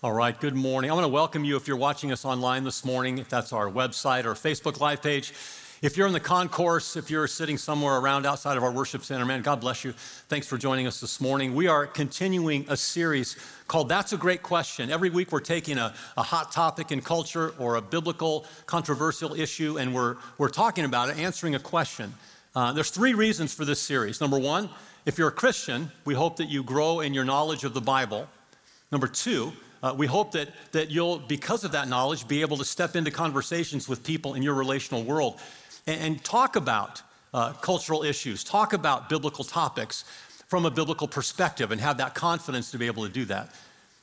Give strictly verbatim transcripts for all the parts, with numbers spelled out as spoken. All right, good morning. I want to welcome you if you're watching us online this morning, if that's our website or Facebook Live page. If you're in the concourse, if you're sitting somewhere around outside of our worship center, man, God bless you. Thanks for joining us this morning. We are continuing a series called That's a Great Question. Every week we're taking a, a hot topic in culture or a biblical controversial issue, and we're, we're talking about it, answering a question. Uh, there's three reasons for this series. Number one, if you're a Christian, we hope that you grow in your knowledge of the Bible. Number two, Uh, we hope that, that you'll, because of that knowledge, be able to step into conversations with people in your relational world and, and talk about uh, cultural issues, talk about biblical topics from a biblical perspective and have that confidence to be able to do that.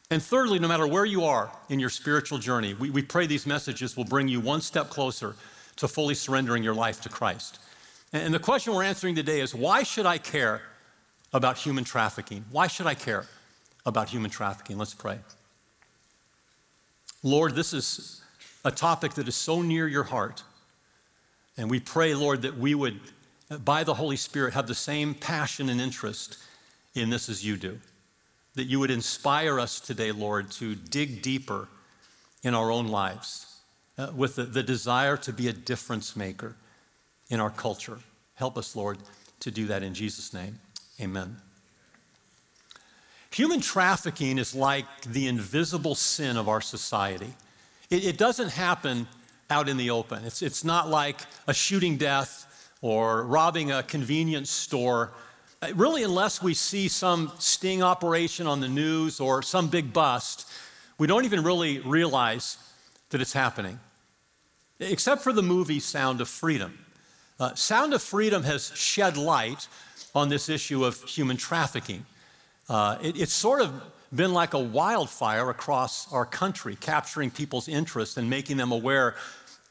And thirdly, no matter where you are in your spiritual journey, we, we pray these messages will bring you one step closer to fully surrendering your life to Christ. And, and the question we're answering today is, why should I care about human trafficking? Why should I care about human trafficking? Let's pray. Lord, this is a topic that is so near your heart. And we pray, Lord, that we would, by the Holy Spirit, have the same passion and interest in this as you do. That you would inspire us today, Lord, to dig deeper in our own lives uh, with the, the desire to be a difference maker in our culture. Help us, Lord, to do that in Jesus' name. Amen. Human trafficking is like the invisible sin of our society. It, it doesn't happen out in the open. It's, it's not like a shooting death or robbing a convenience store. Really, unless we see some sting operation on the news or some big bust, we don't even really realize that it's happening. Except for the movie Sound of Freedom. Uh, Sound of Freedom has shed light on this issue of human trafficking. Uh, it, it's sort of been like a wildfire across our country, capturing people's interest and making them aware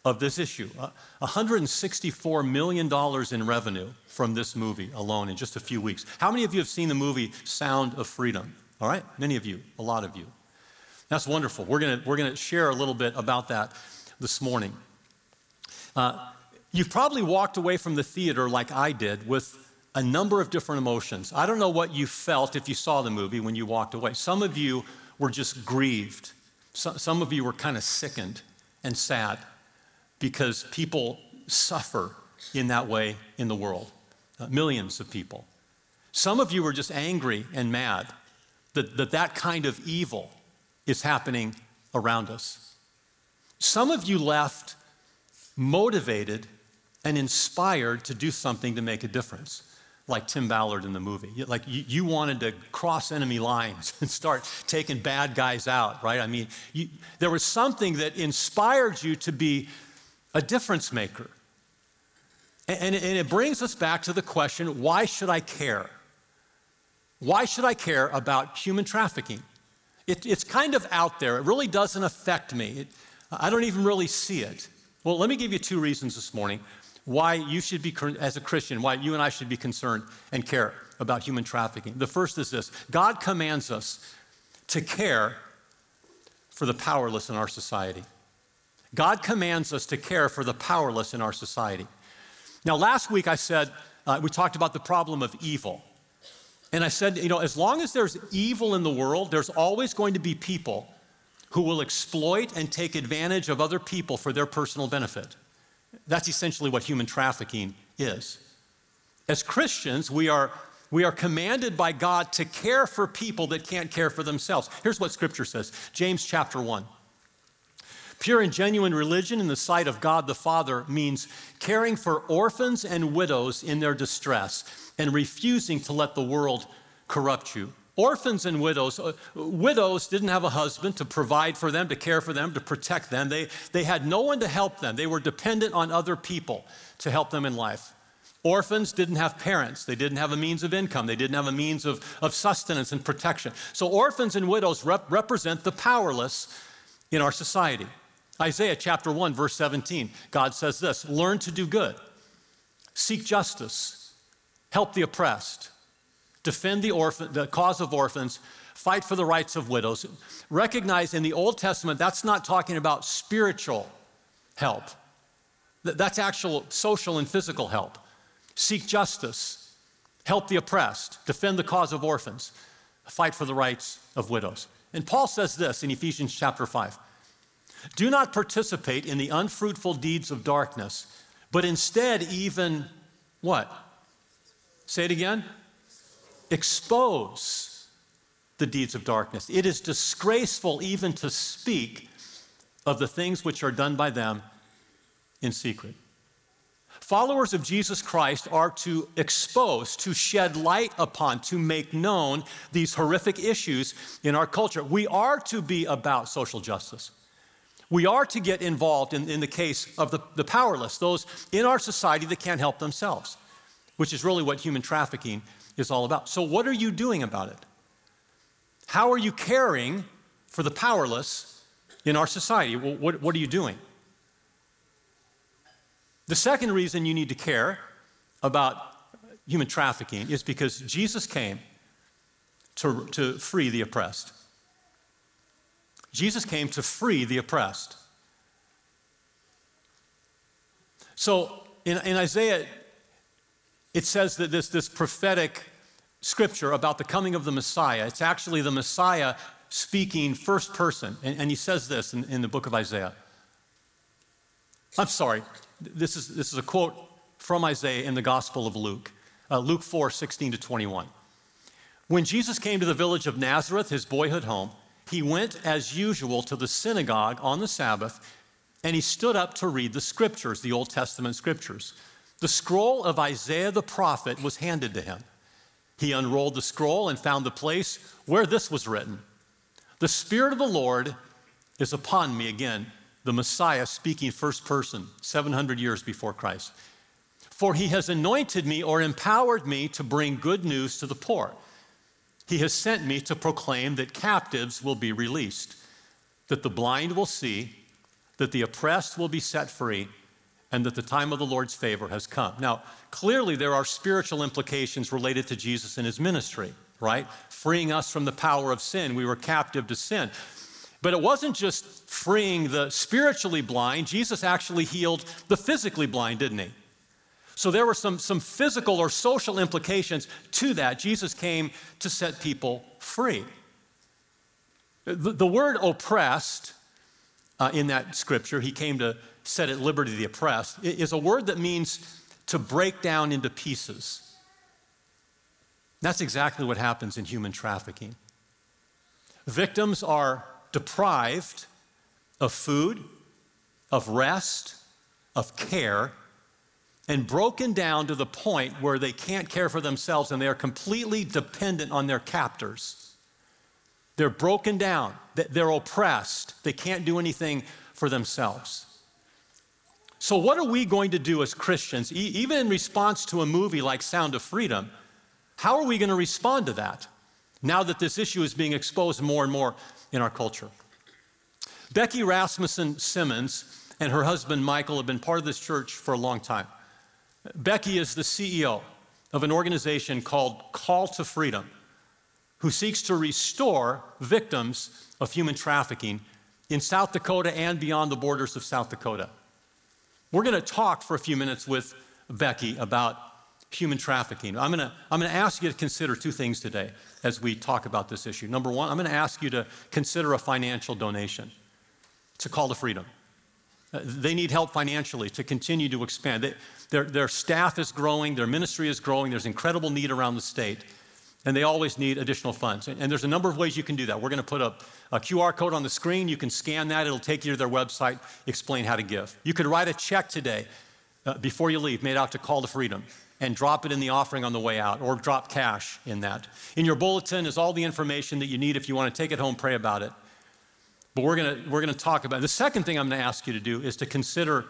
of this issue. Uh, one hundred sixty-four million dollars in revenue from this movie alone in just a few weeks. How many of you have seen the movie Sound of Freedom? All right, many of you, a lot of you. That's wonderful. We're gonna, we're gonna share a little bit about that this morning. Uh, you've probably walked away from the theater like I did with a number of different emotions. I don't know what you felt if you saw the movie when you walked away. Some of you were just grieved. So, some of you were kind of sickened and sad because people suffer in that way in the world, uh, millions of people. Some of you were just angry and mad that, that that kind of evil is happening around us. Some of you left motivated and inspired to do something to make a difference, like Tim Ballard in the movie. Like you, you wanted to cross enemy lines and start taking bad guys out, right? I mean, you, there was something that inspired you to be a difference maker. And, and it brings us back to the question, why should I care? Why should I care about human trafficking? It, it's kind of out there. It really doesn't affect me. It, I don't even really see it. Well, let me give you two reasons this morning why you should be, as a Christian, why you and I should be concerned and care about human trafficking. The first is this: God commands us to care for the powerless in our society. God commands us to care for the powerless in our society. Now, last week I said, uh, we talked about the problem of evil. And I said, you know, as long as there's evil in the world, there's always going to be people who will exploit and take advantage of other people for their personal benefit. That's essentially what human trafficking is. As Christians, we are, we are commanded by God to care for people that can't care for themselves. Here's what Scripture says, James chapter one. Pure and genuine religion in the sight of God the Father means caring for orphans and widows in their distress and refusing to let the world corrupt you. Orphans and widows, widows didn't have a husband to provide for them, to care for them, to protect them. They, they had no one to help them. They were dependent on other people to help them in life. Orphans didn't have parents. They didn't have a means of income. They didn't have a means of, of sustenance and protection. So orphans and widows rep- represent the powerless in our society. Isaiah chapter one, verse seventeen, God says this, learn to do good, seek justice, help the oppressed, defend the, orphan, the cause of orphans, fight for the rights of widows. Recognize in the Old Testament, that's not talking about spiritual help. That's actual social and physical help. Seek justice, help the oppressed, defend the cause of orphans, fight for the rights of widows. And Paul says this in Ephesians chapter five. Do not participate in the unfruitful deeds of darkness, but instead even what? Say it again. Expose the deeds of darkness. It is disgraceful even to speak of the things which are done by them in secret. Followers of Jesus Christ are to expose, to shed light upon, to make known these horrific issues in our culture. We are to be about social justice. We are to get involved in, in the case of the, the powerless, those in our society that can't help themselves, which is really what human trafficking is all about. So what are you doing about it? How are you caring for the powerless in our society? Well, what, what are you doing? The second reason you need to care about human trafficking is because Jesus came to, to free the oppressed. Jesus came to free the oppressed. So in, in Isaiah, it says that this, this prophetic scripture about the coming of the Messiah, it's actually the Messiah speaking first person. And, and he says this in, in the book of Isaiah. I'm sorry, this is, this is a quote from Isaiah in the Gospel of Luke, uh, Luke four, sixteen to twenty-one. When Jesus came to the village of Nazareth, his boyhood home, he went as usual to the synagogue on the Sabbath, and he stood up to read the scriptures, the Old Testament scriptures. The scroll of Isaiah the prophet was handed to him. He unrolled the scroll and found the place where this was written. The Spirit of the Lord is upon me. Again, the Messiah speaking first person, seven hundred years before Christ. For he has anointed me or empowered me to bring good news to the poor. He has sent me to proclaim that captives will be released, that the blind will see, that the oppressed will be set free, and that the time of the Lord's favor has come. Now, clearly there are spiritual implications related to Jesus and his ministry, right? Freeing us from the power of sin. We were captive to sin. But it wasn't just freeing the spiritually blind. Jesus actually healed the physically blind, didn't he? So there were some, some physical or social implications to that. Jesus came to set people free. The, the word oppressed uh, in that scripture, he came to set at liberty the oppressed, is a word that means to break down into pieces. That's exactly what happens in human trafficking. Victims are deprived of food, of rest, of care, and broken down to the point where they can't care for themselves and they are completely dependent on their captors. They're broken down, they're oppressed, they can't do anything for themselves. So what are we going to do as Christians, e- even in response to a movie like Sound of Freedom? How are we going to respond to that now that this issue is being exposed more and more in our culture? Becky Rasmussen-Simmons and her husband Michael have been part of this church for a long time. Becky is the C E O of an organization called Call to Freedom, who seeks to restore victims of human trafficking in South Dakota and beyond the borders of South Dakota. We're going to talk for a few minutes with Becky about human trafficking. I'm going to, I'm going to ask you to consider two things today as we talk about this issue. Number one, I'm going to ask you to consider a financial donation to Call to Freedom. They need help financially to continue to expand. They, their, their staff is growing, their ministry is growing, there's incredible need around the state, and they always need additional funds. And, and there's a number of ways you can do that. We're gonna put a, a Q R code on the screen. You can scan that, it'll take you to their website, explain how to give. You could write a check today uh, before you leave, made out to Call to Freedom, and drop it in the offering on the way out, or drop cash in that. In your bulletin is all the information that you need if you wanna take it home, pray about it. But we're gonna, we're gonna talk about it. The second thing I'm gonna ask you to do is to consider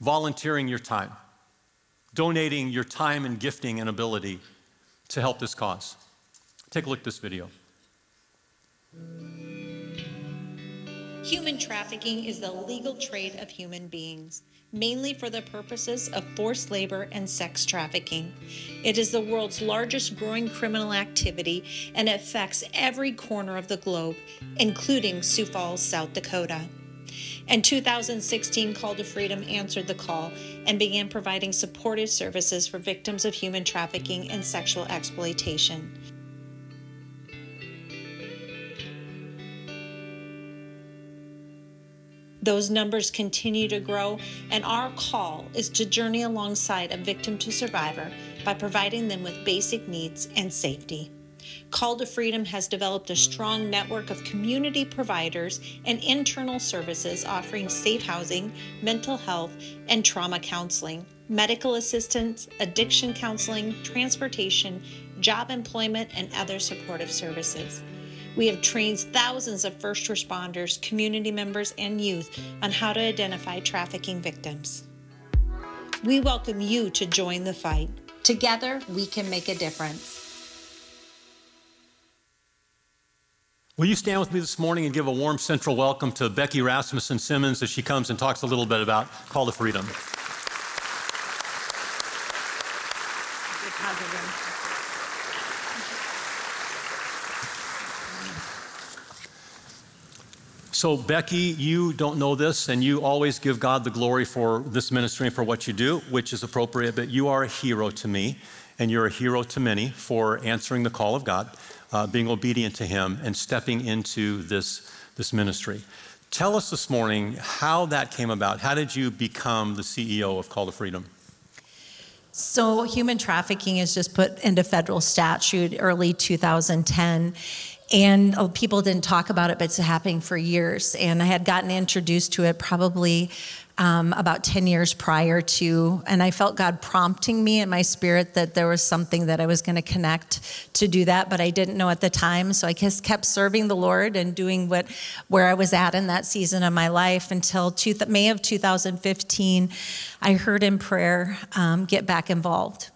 volunteering your time, donating your time and gifting and ability to help this cause. Take a look at this video. Human trafficking is the legal trade of human beings, mainly for the purposes of forced labor and sex trafficking. It is the world's largest growing criminal activity and affects every corner of the globe, including Sioux Falls, South Dakota. In two thousand sixteen, Call to Freedom answered the call and began providing supportive services for victims of human trafficking and sexual exploitation. Those numbers continue to grow, and our call is to journey alongside a victim to survivor by providing them with basic needs and safety. Call to Freedom has developed a strong network of community providers and internal services offering safe housing, mental health, and trauma counseling, medical assistance, addiction counseling, transportation, job employment, and other supportive services. We have trained thousands of first responders, community members, and youth on how to identify trafficking victims. We welcome you to join the fight. Together, we can make a difference. Will you stand with me this morning and give a warm central welcome to Becky Rasmussen-Simmons as she comes and talks a little bit about Call to Freedom. So Becky, you don't know this, and you always give God the glory for this ministry and for what you do, which is appropriate, but you are a hero to me, and you're a hero to many for answering the call of God, uh, being obedient to him, and stepping into this, this ministry. Tell us this morning how that came about. How did you become the C E O of Call to Freedom? So human trafficking is just put into federal statute early two thousand ten. And oh, people didn't talk about it, but it's happening for years. And I had gotten introduced to it probably um, about ten years prior to, and I felt God prompting me in my spirit that there was something that I was going to connect to do that, but I didn't know at the time. So I just kept serving the Lord and doing what where I was at in that season of my life until two, May of two thousand fifteen, I heard in prayer, um, get back involved.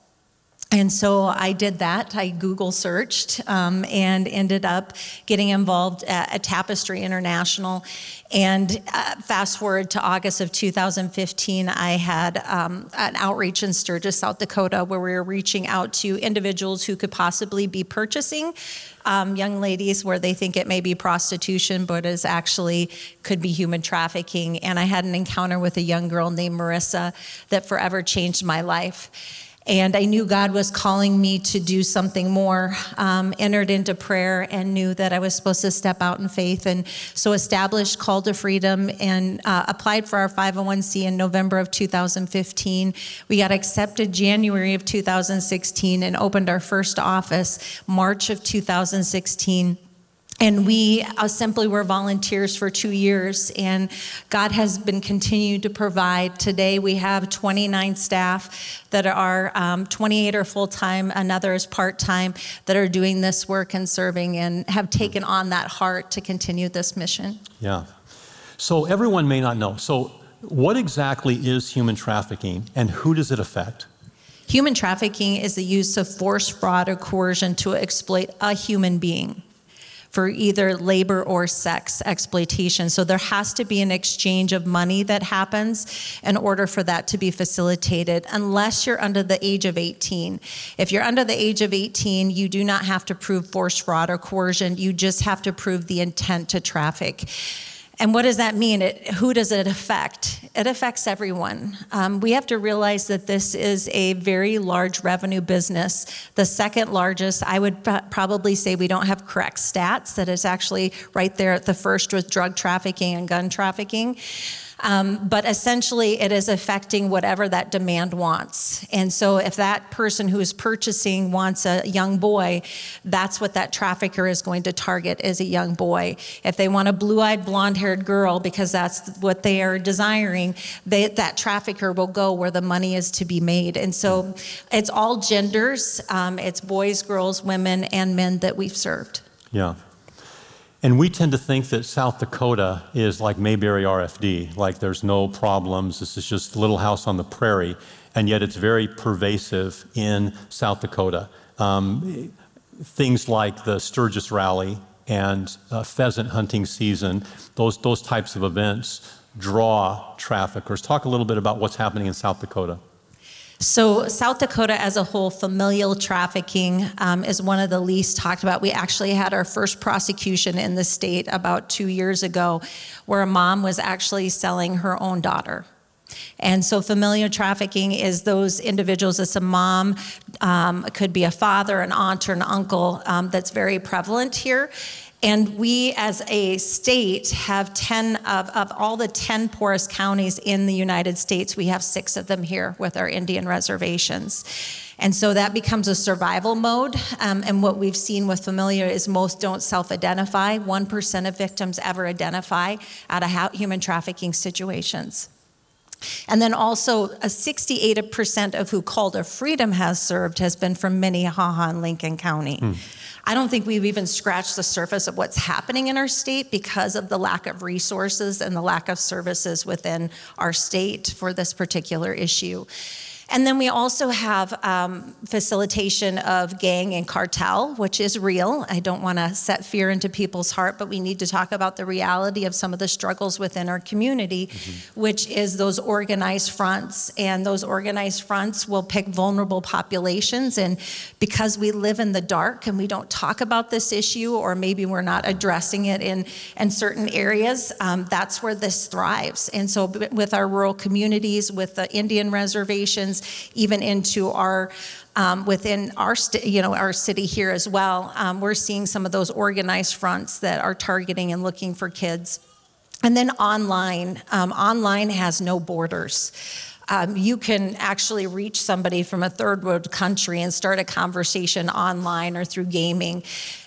And so I did that. I Google searched um, and ended up getting involved at, at Tapestry International. And uh, fast forward to August of two thousand fifteen, I had um, an outreach in Sturgis, South Dakota, where we were reaching out to individuals who could possibly be purchasing um, young ladies where they think it may be prostitution, but is actually could be human trafficking. And I had an encounter with a young girl named Marissa that forever changed my life. And I knew God was calling me to do something more, um, entered into prayer and knew that I was supposed to step out in faith. And so established Call to Freedom and uh, applied for our five oh one c in November of two thousand fifteen. We got accepted January of two thousand sixteen and opened our first office March of two thousand sixteen. And we simply were volunteers for two years, and God has been continued to provide. Today we have twenty-nine staff that are, um, twenty-eight are full-time, another is part-time, that are doing this work and serving and have taken on that heart to continue this mission. Yeah. So everyone may not know. So what exactly is human trafficking, and who does it affect? Human trafficking is the use of force, fraud, or coercion to exploit a human being for either labor or sex exploitation. So there has to be an exchange of money that happens in order for that to be facilitated, unless you're under the age of eighteen. If you're under the age of eighteen, you do not have to prove force, fraud, or coercion. You just have to prove the intent to traffic. And what does that mean? It, who does it affect? It affects everyone. Um, we have to realize that this is a very large revenue business, the second largest. I would p- probably say we don't have correct stats, that it's actually right there at the first with drug trafficking and gun trafficking. Um, but essentially it is affecting whatever that demand wants. And so if that person who is purchasing wants a young boy, that's what that trafficker is going to target, is a young boy. If they want a blue-eyed, blonde-haired girl, because that's what they are desiring, they, that trafficker will go where the money is to be made. And so it's all genders. Um, it's boys, girls, women, and men that we've served. Yeah. And we tend to think that South Dakota is like Mayberry R F D, like there's no problems, this is just Little House on the Prairie, and yet it's very pervasive in South Dakota. Um, things like the Sturgis rally and uh, pheasant hunting season, those, those types of events draw traffickers. Talk a little bit about what's happening in South Dakota. So South Dakota as a whole, familial trafficking um, is one of the least talked about. We actually had our first prosecution in the state about two years ago where a mom was actually selling her own daughter. And so familial trafficking is those individuals, it's a mom, um, it could be a father, an aunt, or an uncle, um, that's very prevalent here. And we as a state have ten of, of all the ten poorest counties in the United States, we have six of them here with our Indian reservations. And so that becomes a survival mode. Um, and what we've seen with Familiar is most don't self-identify. one percent of victims ever identify out of human trafficking situations. And then also a sixty-eight percent of who Call to Freedom has served has been from Minnehaha and Lincoln County. Hmm. I don't think we've even scratched the surface of what's happening in our state because of the lack of resources and the lack of services within our state for this particular issue. And then we also have um, facilitation of gang and cartel, which is real. I don't want to set fear into people's heart, but we need to talk about the reality of some of the struggles within our community, mm-hmm. which is those organized fronts. And those organized fronts will pick vulnerable populations. And because we live in the dark and we don't talk about this issue, or maybe we're not addressing it in, in certain areas, um, that's where this thrives. And so with our rural communities, with the Indian reservations, even into our, um, within our, st- you know, our city here as well, um, we're seeing some of those organized fronts that are targeting and looking for kids. And then online, um, online has no borders. Um, you can actually reach somebody from a third world country and start a conversation online or through gaming.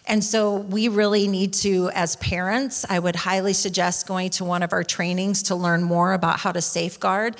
And so we really need to, as parents, I would highly suggest going to one of our trainings to learn more about how to safeguard.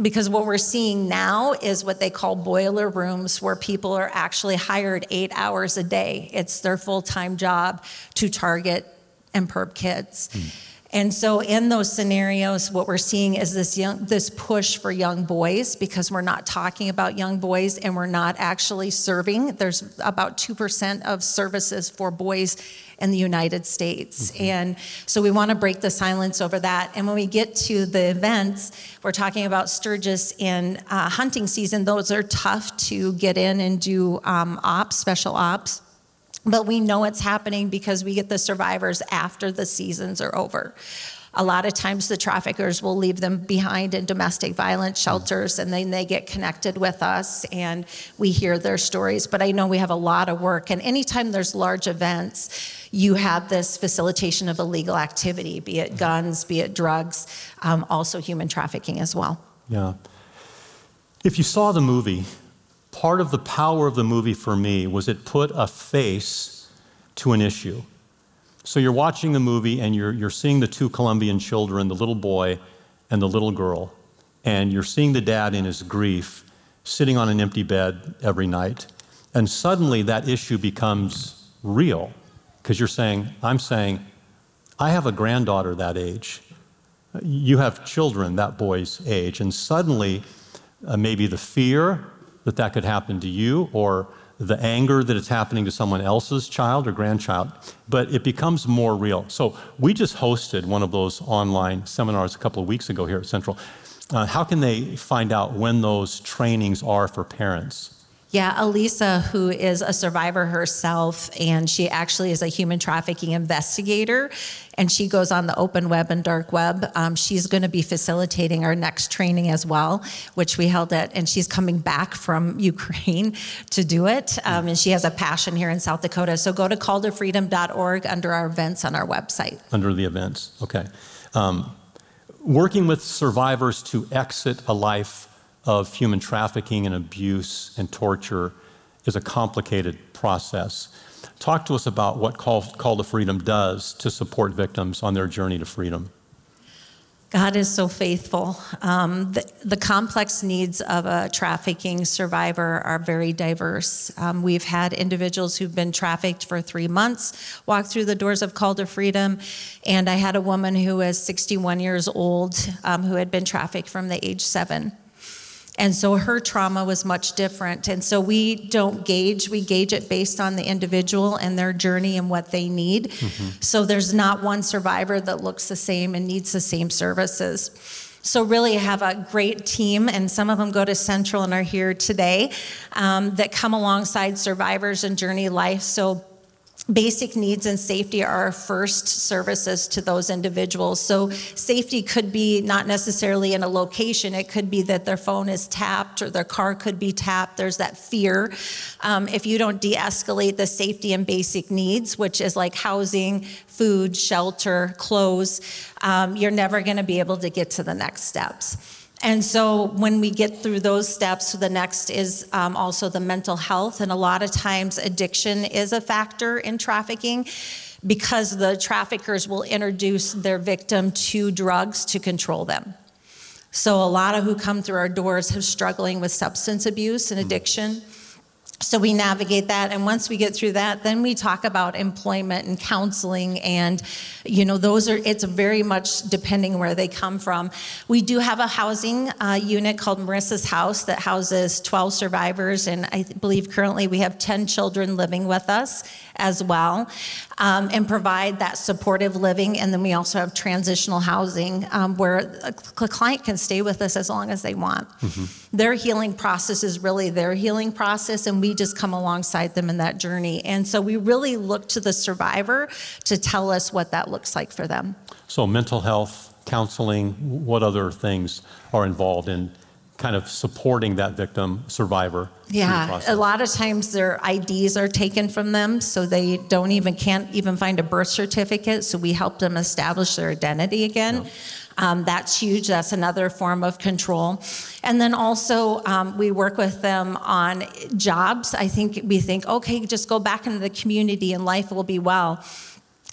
Because what we're seeing now is what they call boiler rooms, where people are actually hired eight hours a day. It's their full-time job to target and perp kids. Mm. And so in those scenarios, what we're seeing is this young, this push for young boys, because we're not talking about young boys and we're not actually serving. There's about two percent of services for boys in the United States. Mm-hmm. And so we want to break the silence over that. And when we get to the events, we're talking about Sturgis in uh, hunting season. Those are tough to get in and do um, ops, special ops. But we know it's happening because we get the survivors after the seasons are over. A lot of times the traffickers will leave them behind in domestic violence shelters, and then they get connected with us and we hear their stories. But I know we have a lot of work, and anytime there's large events, you have this facilitation of illegal activity, be it guns, be it drugs, um, also human trafficking as well. Yeah. If you saw the movie, part of the power of the movie for me was it put a face to an issue. So you're watching the movie and you're you're seeing the two Colombian children, the little boy and the little girl, and you're seeing the dad in his grief, sitting on an empty bed every night, and suddenly that issue becomes real, because you're saying, I'm saying, I have a granddaughter that age. You have children that boy's age, and suddenly uh, maybe the fear that that could happen to you, or the anger that it's happening to someone else's child or grandchild, but it becomes more real. So we just hosted one of those online seminars a couple of weeks ago here at Central. Uh, how can they find out when those trainings are for parents? Yeah, Elisa, who is a survivor herself, and she actually is a human trafficking investigator, and she goes on the open web and dark web. Um, she's going to be facilitating our next training as well, which we held at, and she's coming back from Ukraine to do it. Um, and she has a passion here in South Dakota. So go to call to freedom dot org under our events on our website. Under the events, okay. Um, working with survivors to exit a life of human trafficking and abuse and torture is a complicated process. Talk to us about what Call, Call to Freedom does to support victims on their journey to freedom. God is so faithful. Um, the, the complex needs of a trafficking survivor are very diverse. Um, we've had individuals who've been trafficked for three months walk through the doors of Call to Freedom. And I had a woman who was sixty-one years old um, who had been trafficked from the age seven. And so her trauma was much different. And so we don't gauge, we gauge it based on the individual and their journey and what they need. Mm-hmm. So there's not one survivor that looks the same and needs the same services. So really have a great team, and some of them go to Central and are here today, um, that come alongside survivors and journey life. So Basic needs and safety are our first services to those individuals. So safety could be not necessarily in a location. It could be that their phone is tapped or their car could be tapped. There's that fear. Um, if you don't de-escalate the safety and basic needs, which is like housing, food, shelter, clothes, um, you're never going to be able to get to the next steps. And so when we get through those steps, the next is um, also the mental health. And a lot of times addiction is a factor in trafficking because the traffickers will introduce their victim to drugs to control them. So a lot of who come through our doors have struggling with substance abuse and addiction. So we navigate that, and once we get through that, then we talk about employment and counseling, and you know, those are, it's very much depending where they come from. We do have a housing uh, unit called Marissa's House that houses twelve survivors, and I believe currently we have ten children living with us as well, um, and provide that supportive living. And then we also have transitional housing um, where a client can stay with us as long as they want. Mm-hmm. Their healing process is really their healing process, and we just come alongside them in that journey. And so we really look to the survivor to tell us what that looks like for them. So mental health, counseling, what other things are involved in kind of supporting that victim survivor? Yeah, a lot of times their I Ds are taken from them, so they don't even, can't even find a birth certificate, so we help them establish their identity again. Yeah. Um, that's huge. That's another form of control. And then also um, we work with them on jobs. I think we think, okay, just go back into the community and life will be well.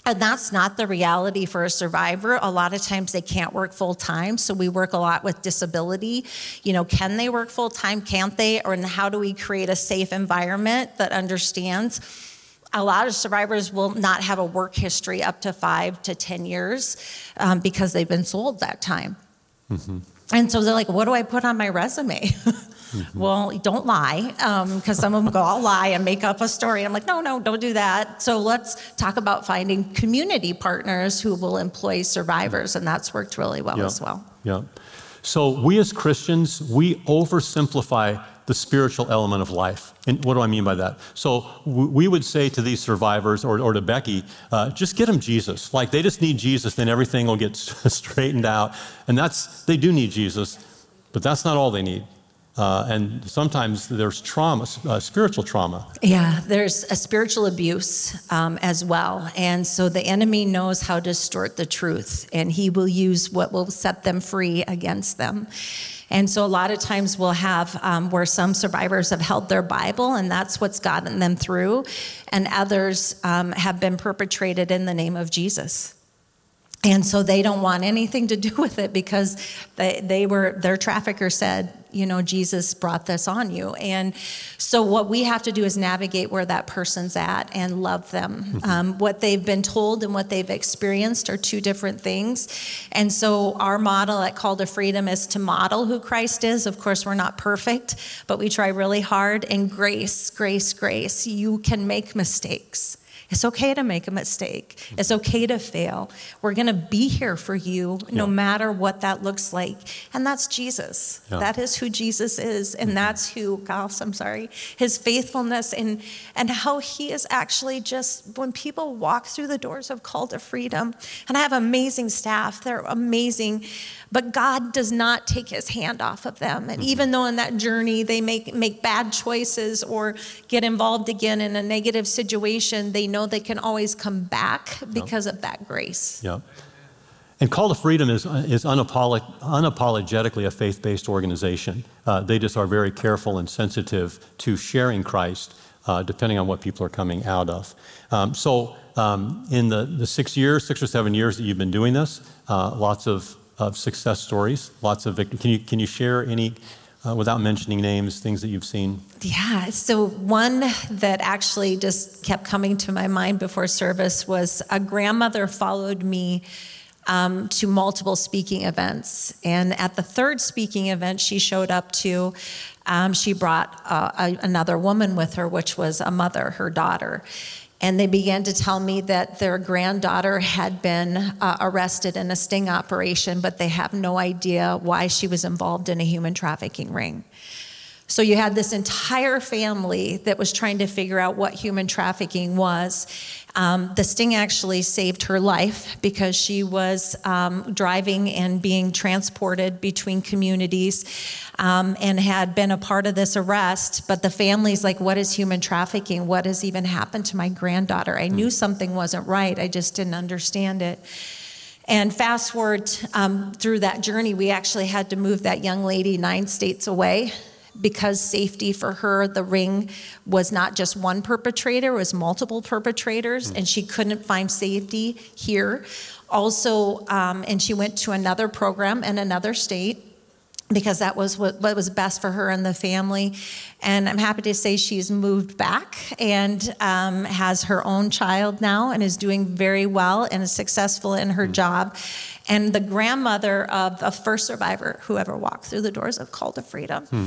And that's not the reality for a survivor. A lot of times they can't work full time. So we work a lot with disability. You know, can they work full time? Can't they? Or and how do we create a safe environment that understands? A lot of survivors will not have a work history up to five to ten years um, because they've been sold that time. Mm-hmm. And so they're like, what do I put on my resume? Mm-hmm. Well, don't lie, because um, some of them go, I'll lie and make up a story. I'm like, no, no, don't do that. So let's talk about finding community partners who will employ survivors, and that's worked really well yep. as well. Yeah. So we as Christians, we oversimplify the spiritual element of life. And what do I mean by that? So we would say to these survivors or, or to Becky, uh, just get them Jesus. Like they just need Jesus, then everything will get straightened out. And that's, they do need Jesus, but that's not all they need. Uh, and sometimes there's trauma, uh, spiritual trauma. Yeah, there's a spiritual abuse um, as well. And so the enemy knows how to distort the truth, and he will use what will set them free against them. And so a lot of times we'll have um, where some survivors have held their Bible, and that's what's gotten them through, and others um, have been perpetrated in the name of Jesus. And so they don't want anything to do with it because they, they were, their trafficker said, you know, Jesus brought this on you. And so what we have to do is navigate where that person's at and love them. Mm-hmm. Um, what they've been told and what they've experienced are two different things. And so our model at Call to Freedom is to model who Christ is. Of course, we're not perfect, but we try really hard. And grace, grace, grace, you can make mistakes. It's okay to make a mistake. It's okay to fail. We're going to be here for you no yeah. matter what that looks like. And that's Jesus. Yeah. That is who Jesus is. And mm-hmm. that's who, gosh, I'm sorry, his faithfulness and, and how he is actually just, when people walk through the doors of Call to Freedom, and I have amazing staff, they're amazing, but God does not take his hand off of them. And mm-hmm. even though in that journey they make, make bad choices or get involved again in a negative situation, they know they can always come back because yep. of that grace. Yeah. And Call to Freedom is is unapolog- unapologetically a faith-based organization. Uh, they just are very careful and sensitive to sharing Christ, uh, depending on what people are coming out of. Um, so um, in the, the six years, six or seven years that you've been doing this, uh, lots of, of success stories, lots of victory. Can you, can you share any, uh, without mentioning names, things that you've seen? Yeah, so one that actually just kept coming to my mind before service was a grandmother followed me um, to multiple speaking events. And at the third speaking event she showed up to, um, she brought uh, a, another woman with her, which was a mother, her daughter. And they began to tell me that their granddaughter had been uh, arrested in a sting operation, but they have no idea why she was involved in a human trafficking ring. So you had this entire family that was trying to figure out what human trafficking was. Um, the sting actually saved her life because she was um, driving and being transported between communities um, and had been a part of this arrest. But the family's like, what is human trafficking? What has even happened to my granddaughter? I knew something wasn't right. I just didn't understand it. And fast forward um, through that journey, we actually had to move that young lady nine states away because safety for her, the ring was not just one perpetrator, it was multiple perpetrators, and she couldn't find safety here. Also, um, and she went to another program in another state because that was what, what was best for her and the family. And I'm happy to say she's moved back and um, has her own child now and is doing very well and is successful in her job. And the grandmother of a first survivor who ever walked through the doors of Call to Freedom hmm.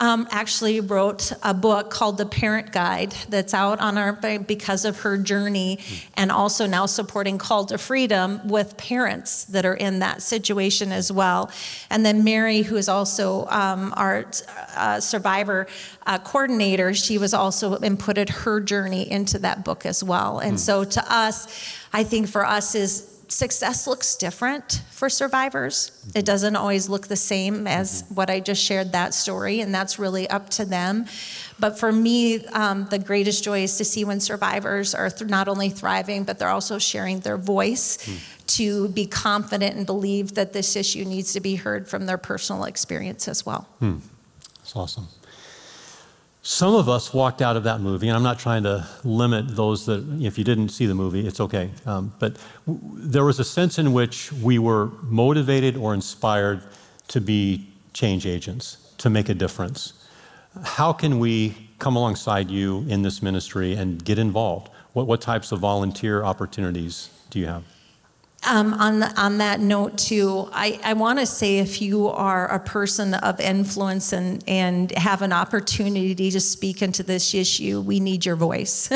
um, actually wrote a book called The Parent Guide that's out on our, because of her journey, hmm. and also now supporting Call to Freedom with parents that are in that situation as well. And then Mary, who is also um, our uh, survivor uh, coordinator, she was also inputted her journey into that book as well. And hmm. so to us, I think for us is, success looks different for survivors. It doesn't always look the same as what I just shared, that story, and that's really up to them. But for me, um, the greatest joy is to see when survivors are th- not only thriving, but they're also sharing their voice mm. to be confident and believe that this issue needs to be heard from their personal experience as well. Mm. That's awesome. Some of us walked out of that movie, and I'm not trying to limit those that, if you didn't see the movie, it's okay. Um, but w- there was a sense in which we were motivated or inspired to be change agents, to make a difference. How can we come alongside you in this ministry and get involved? What, what types of volunteer opportunities do you have? Um, on the, on that note too, I, I want to say if you are a person of influence and, and have an opportunity to speak into this issue, we need your voice.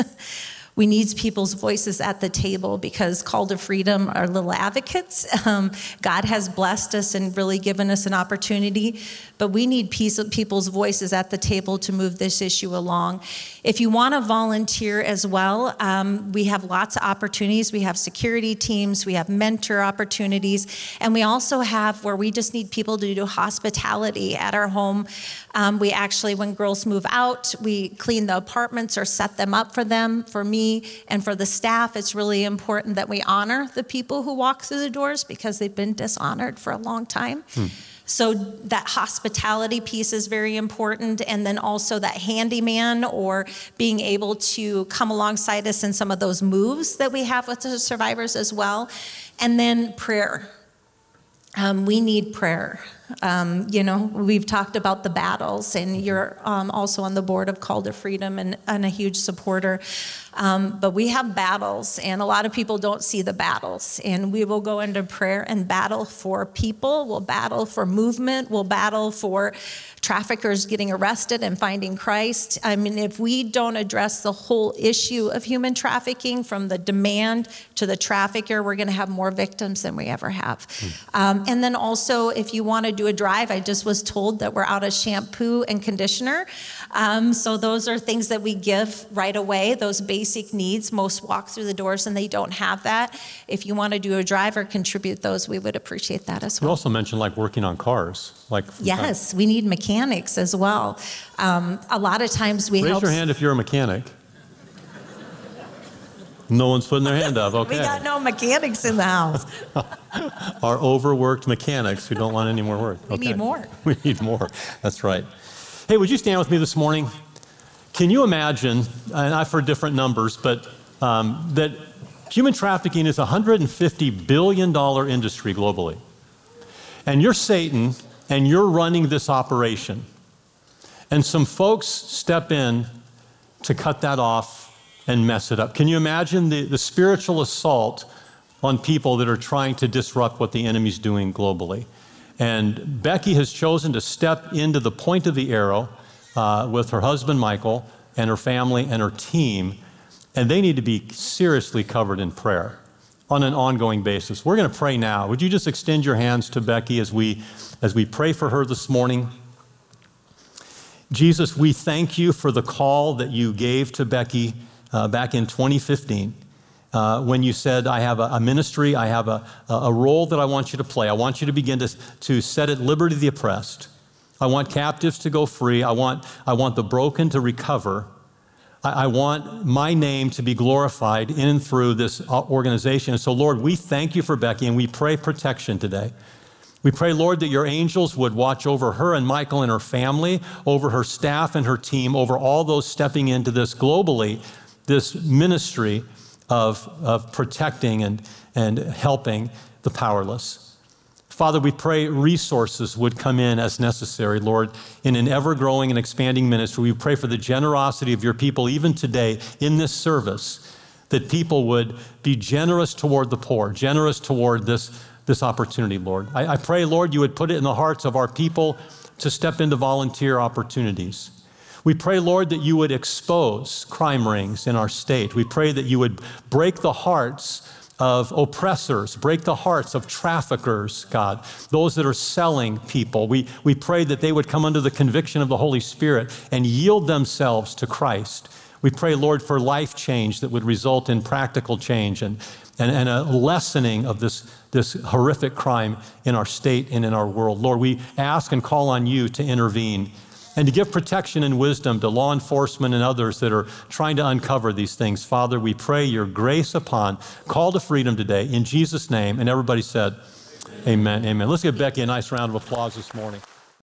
We need people's voices at the table because Call to Freedom are little advocates. Um, God has blessed us and really given us an opportunity, but we need piece of people's voices at the table to move this issue along. If you want to volunteer as well, um, we have lots of opportunities. We have security teams, we have mentor opportunities, and we also have where we just need people to do hospitality at our home. Um, we actually, when girls move out, we clean the apartments or set them up for them. For me, and for the staff, it's really important that we honor the people who walk through the doors because they've been dishonored for a long time. Hmm. So that hospitality piece is very important. And then also that handyman or being able to come alongside us in some of those moves that we have with the survivors as well. And then prayer. Um, we need prayer. Um, you know, we've talked about the battles, and you're um, also on the board of Call to Freedom and, and a huge supporter. Um, but we have battles, and a lot of people don't see the battles. And we will go into prayer and battle for people. We'll battle for movement. We'll battle for traffickers getting arrested and finding Christ. I mean, if we don't address the whole issue of human trafficking, from the demand to the trafficker, we're going to have more victims than we ever have. Mm. Um, and then also, if you want to do a drive, I just was told that we're out of shampoo and conditioner. Um, so those are things that we give right away, those basic needs. Most walk through the doors and they don't have that. If you want to do a drive or contribute those, we would appreciate that as well. You also mentioned like working on cars. Like Yes, time. We need mechanics as well. Um, a lot of times we Raise help... Raise your hand if you're a mechanic. No one's putting their hand up, okay. We got no mechanics in the house. Our overworked mechanics who don't want any more work. Okay. We need more. We need more, that's right. Hey, would you stand with me this morning? Can you imagine, and I've heard different numbers, but um, that human trafficking is a one hundred fifty billion dollars industry globally. And you're Satan, and you're running this operation. And some folks step in to cut that off and mess it up. Can you imagine the, the spiritual assault on people that are trying to disrupt what the enemy's doing globally? And Becky has chosen to step into the point of the arrow uh, with her husband, Michael, and her family and her team, and they need to be seriously covered in prayer on an ongoing basis. We're gonna pray now. Would you just extend your hands to Becky as we as we pray for her this morning? Jesus, we thank you for the call that you gave to Becky uh, back in twenty fifteen uh, when you said, I have a, a ministry, I have a, a role that I want you to play. I want you to begin to, to set at liberty the oppressed. I want captives to go free. I want, I want the broken to recover. I, I want my name to be glorified in and through this organization. And so, Lord, we thank you for Becky, and we pray protection today. We pray, Lord, that your angels would watch over her and Michael and her family, over her staff and her team, over all those stepping into this globally, this ministry of, of protecting and, and helping the powerless. Father, we pray resources would come in as necessary, Lord, in an ever-growing and expanding ministry. We pray for the generosity of your people, even today in this service, that people would be generous toward the poor, generous toward this this opportunity, Lord. I, I pray, Lord, you would put it in the hearts of our people to step into volunteer opportunities. We pray, Lord, that you would expose crime rings in our state. We pray that you would break the hearts of oppressors, break the hearts of traffickers, God, those that are selling people. We, we pray that they would come under the conviction of the Holy Spirit and yield themselves to Christ. We pray, Lord, for life change that would result in practical change and And, and a lessening of this, this horrific crime in our state and in our world. Lord, we ask and call on you to intervene and to give protection and wisdom to law enforcement and others that are trying to uncover these things. Father, we pray your grace upon Call to Freedom today in Jesus' name. And everybody said, amen, amen. Amen. Let's give Becky a nice round of applause this morning.